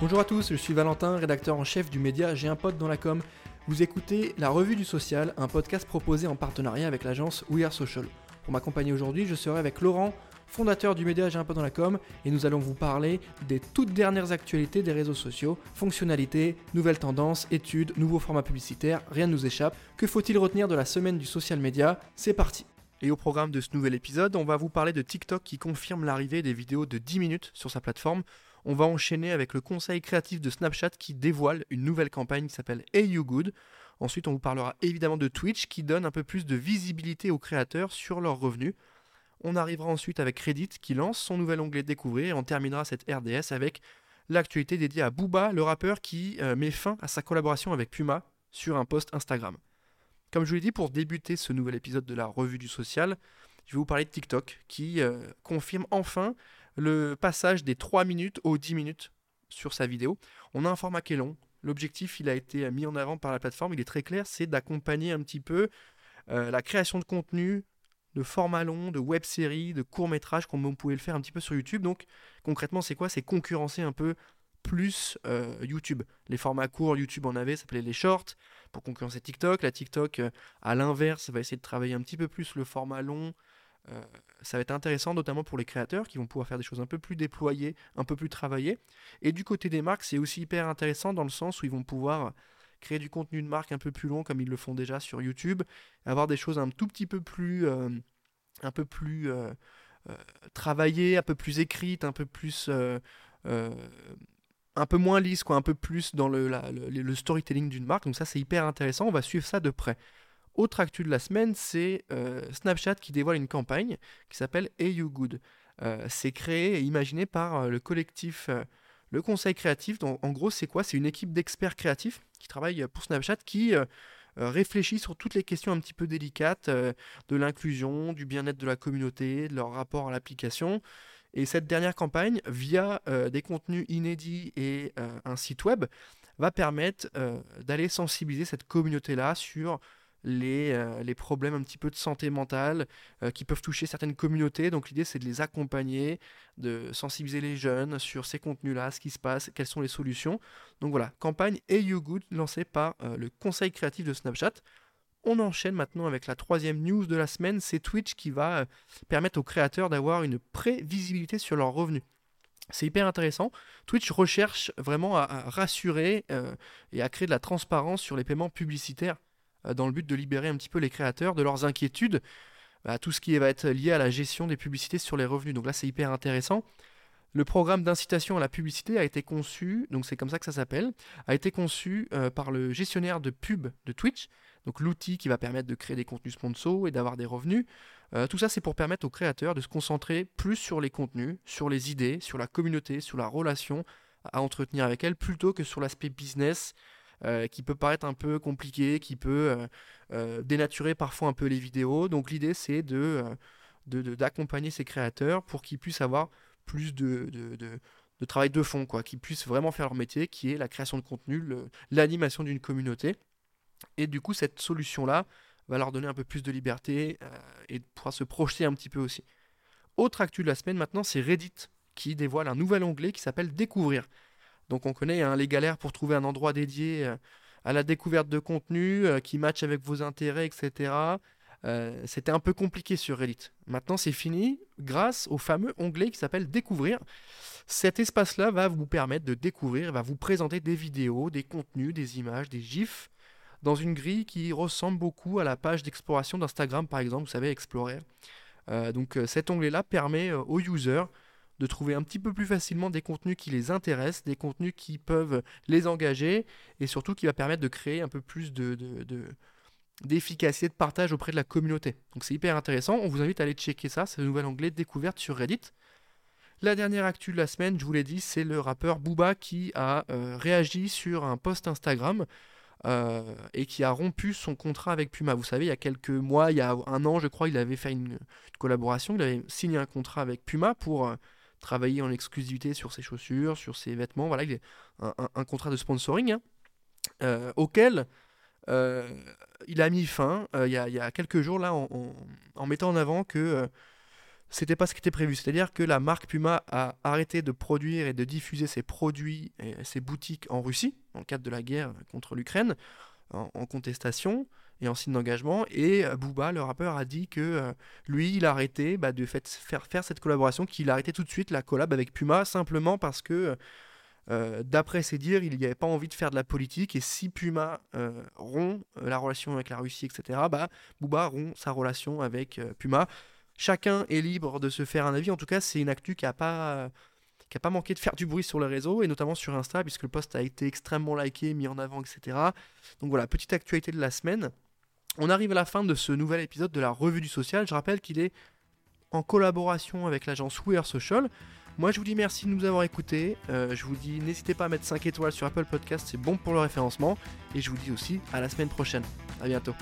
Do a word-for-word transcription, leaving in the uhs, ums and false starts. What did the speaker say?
Bonjour à tous, je suis Valentin, rédacteur en chef du média J'ai un pote dans la com. Vous écoutez La Revue du Social, un podcast proposé en partenariat avec l'agence We Are Social. Pour m'accompagner aujourd'hui, je serai avec Laurent, fondateur du média J'ai un pote dans la com, et nous allons vous parler des toutes dernières actualités des réseaux sociaux, fonctionnalités, nouvelles tendances, études, nouveaux formats publicitaires, rien ne nous échappe. Que faut-il retenir de la semaine du social media ? C'est parti ! Et au programme de ce nouvel épisode, on va vous parler de TikTok qui confirme l'arrivée des vidéos de dix minutes sur sa plateforme. On va enchaîner avec le conseil créatif de Snapchat qui dévoile une nouvelle campagne qui s'appelle Hey You Good. Ensuite, on vous parlera évidemment de Twitch qui donne un peu plus de visibilité aux créateurs sur leurs revenus. On arrivera ensuite avec Reddit qui lance son nouvel onglet Découvrir et on terminera cette R D S avec l'actualité dédiée à Booba, le rappeur qui euh, met fin à sa collaboration avec Puma sur un post Instagram. Comme je vous l'ai dit, pour débuter ce nouvel épisode de la Revue du Social, je vais vous parler de TikTok qui euh, confirme enfin le passage des trois minutes aux dix minutes sur sa vidéo. On a un format qui est long. L'objectif, il a été mis en avant par la plateforme, il est très clair, c'est d'accompagner un petit peu euh, la création de contenu, de formats longs, de web-séries, de courts-métrages comme on pouvait le faire un petit peu sur YouTube. Donc concrètement, c'est quoi ? C'est concurrencer un peu plus euh, YouTube. Les formats courts, YouTube en avait, ça s'appelait les shorts, pour concurrencer TikTok. La TikTok, euh, à l'inverse, va essayer de travailler un petit peu plus le format long. Euh, ça va être intéressant, notamment pour les créateurs qui vont pouvoir faire des choses un peu plus déployées, un peu plus travaillées. Et du côté des marques, c'est aussi hyper intéressant dans le sens où ils vont pouvoir créer du contenu de marque un peu plus long comme ils le font déjà sur YouTube, avoir des choses un tout petit peu plus, euh, un peu plus euh, euh, travaillées, un peu plus écrites, un peu plus, euh, euh, un peu moins lisses, quoi, un peu plus dans le, la, le, le storytelling d'une marque. Donc ça, c'est hyper intéressant. On va suivre ça de près. Autre actu de la semaine, c'est euh, Snapchat qui dévoile une campagne qui s'appelle Hey You Good. Euh, c'est créé et imaginé par euh, le collectif euh, Le Conseil Créatif. Donc, en gros, c'est quoi ? C'est une équipe d'experts créatifs qui travaille pour Snapchat, qui euh, réfléchit sur toutes les questions un petit peu délicates euh, de l'inclusion, du bien-être de la communauté, de leur rapport à l'application. Et cette dernière campagne, via euh, des contenus inédits et euh, un site web, va permettre euh, d'aller sensibiliser cette communauté-là sur Les, euh, les problèmes un petit peu de santé mentale euh, qui peuvent toucher certaines communautés. Donc l'idée, c'est de les accompagner, de sensibiliser les jeunes sur ces contenus-là, ce qui se passe, quelles sont les solutions. Donc voilà, campagne Hey You Good lancée par euh, le conseil créatif de Snapchat. On enchaîne maintenant avec la troisième news de la semaine, c'est Twitch qui va euh, permettre aux créateurs d'avoir une prévisibilité sur leurs revenus. C'est hyper intéressant. Twitch recherche vraiment à, à rassurer euh, et à créer de la transparence sur les paiements publicitaires, dans le but de libérer un petit peu les créateurs de leurs inquiétudes à tout ce qui va être lié à la gestion des publicités sur les revenus. Donc là, c'est hyper intéressant. Le programme d'incitation à la publicité a été conçu, donc c'est comme ça que ça s'appelle, a été conçu euh, par le gestionnaire de pub de Twitch, donc l'outil qui va permettre de créer des contenus sponsors et d'avoir des revenus. Euh, tout ça, c'est pour permettre aux créateurs de se concentrer plus sur les contenus, sur les idées, sur la communauté, sur la relation à entretenir avec elle, plutôt que sur l'aspect business, Euh, qui peut paraître un peu compliqué, qui peut euh, euh, dénaturer parfois un peu les vidéos. Donc l'idée, c'est de, euh, de, de, d'accompagner ces créateurs pour qu'ils puissent avoir plus de, de, de, de travail de fond, quoi, qu'ils puissent vraiment faire leur métier, qui est la création de contenu, le, l'animation d'une communauté. Et du coup, cette solution-là va leur donner un peu plus de liberté euh, et pouvoir se projeter un petit peu aussi. Autre actu de la semaine maintenant, c'est Reddit, qui dévoile un nouvel onglet qui s'appelle « Découvrir ». Donc on connaît hein, les galères pour trouver un endroit dédié euh, à la découverte de contenu euh, qui matche avec vos intérêts, et cetera. Euh, c'était un peu compliqué sur Reddit. Maintenant, c'est fini grâce au fameux onglet qui s'appelle « Découvrir ». Cet espace-là va vous permettre de découvrir, va vous présenter des vidéos, des contenus, des images, des gifs dans une grille qui ressemble beaucoup à la page d'exploration d'Instagram, par exemple, vous savez, Explorer. Euh, donc euh, cet onglet-là permet euh, aux users de trouver un petit peu plus facilement des contenus qui les intéressent, des contenus qui peuvent les engager, et surtout qui va permettre de créer un peu plus de, de, de, d'efficacité, de partage auprès de la communauté. Donc c'est hyper intéressant, on vous invite à aller checker ça, c'est le nouvel onglet découverte sur Reddit. La dernière actu de la semaine, je vous l'ai dit, c'est le rappeur Booba qui a euh, réagi sur un post Instagram, euh, et qui a rompu son contrat avec Puma. Vous savez, il y a quelques mois, il y a un an, je crois, il avait fait une, une collaboration, il avait signé un contrat avec Puma pour Euh, travailler en exclusivité sur ses chaussures, sur ses vêtements, voilà, un, un, un contrat de sponsoring, hein, euh, auquel euh, il a mis fin, il euh, y, y a quelques jours, là, en, en, en mettant en avant que euh, c'était pas ce qui était prévu. C'est-à-dire que la marque Puma a arrêté de produire et de diffuser ses produits et ses boutiques en Russie, dans le cadre de la guerre contre l'Ukraine, en, en contestation et en signe d'engagement. Et Booba, le rappeur, a dit que euh, lui, il a arrêté bah, de fait, faire, faire cette collaboration, qu'il a arrêté tout de suite la collab avec Puma, simplement parce que, euh, d'après ses dires, il n'y avait pas envie de faire de la politique. Et si Puma euh, rompt la relation avec la Russie, et cetera, bah, Booba rompt sa relation avec euh, Puma. Chacun est libre de se faire un avis. En tout cas, c'est une actu qui n'a pas, qui a pas manqué de faire du bruit sur les réseaux, et notamment sur Insta, puisque le post a été extrêmement liké, mis en avant, et cetera. Donc voilà, petite actualité de la semaine. On arrive à la fin de ce nouvel épisode de la Revue du Social. Je rappelle qu'il est en collaboration avec l'agence We Are Social. Moi, je vous dis merci de nous avoir écoutés. Euh, je vous dis, n'hésitez pas à mettre cinq étoiles sur Apple Podcast, c'est bon pour le référencement. Et je vous dis aussi à la semaine prochaine. À bientôt.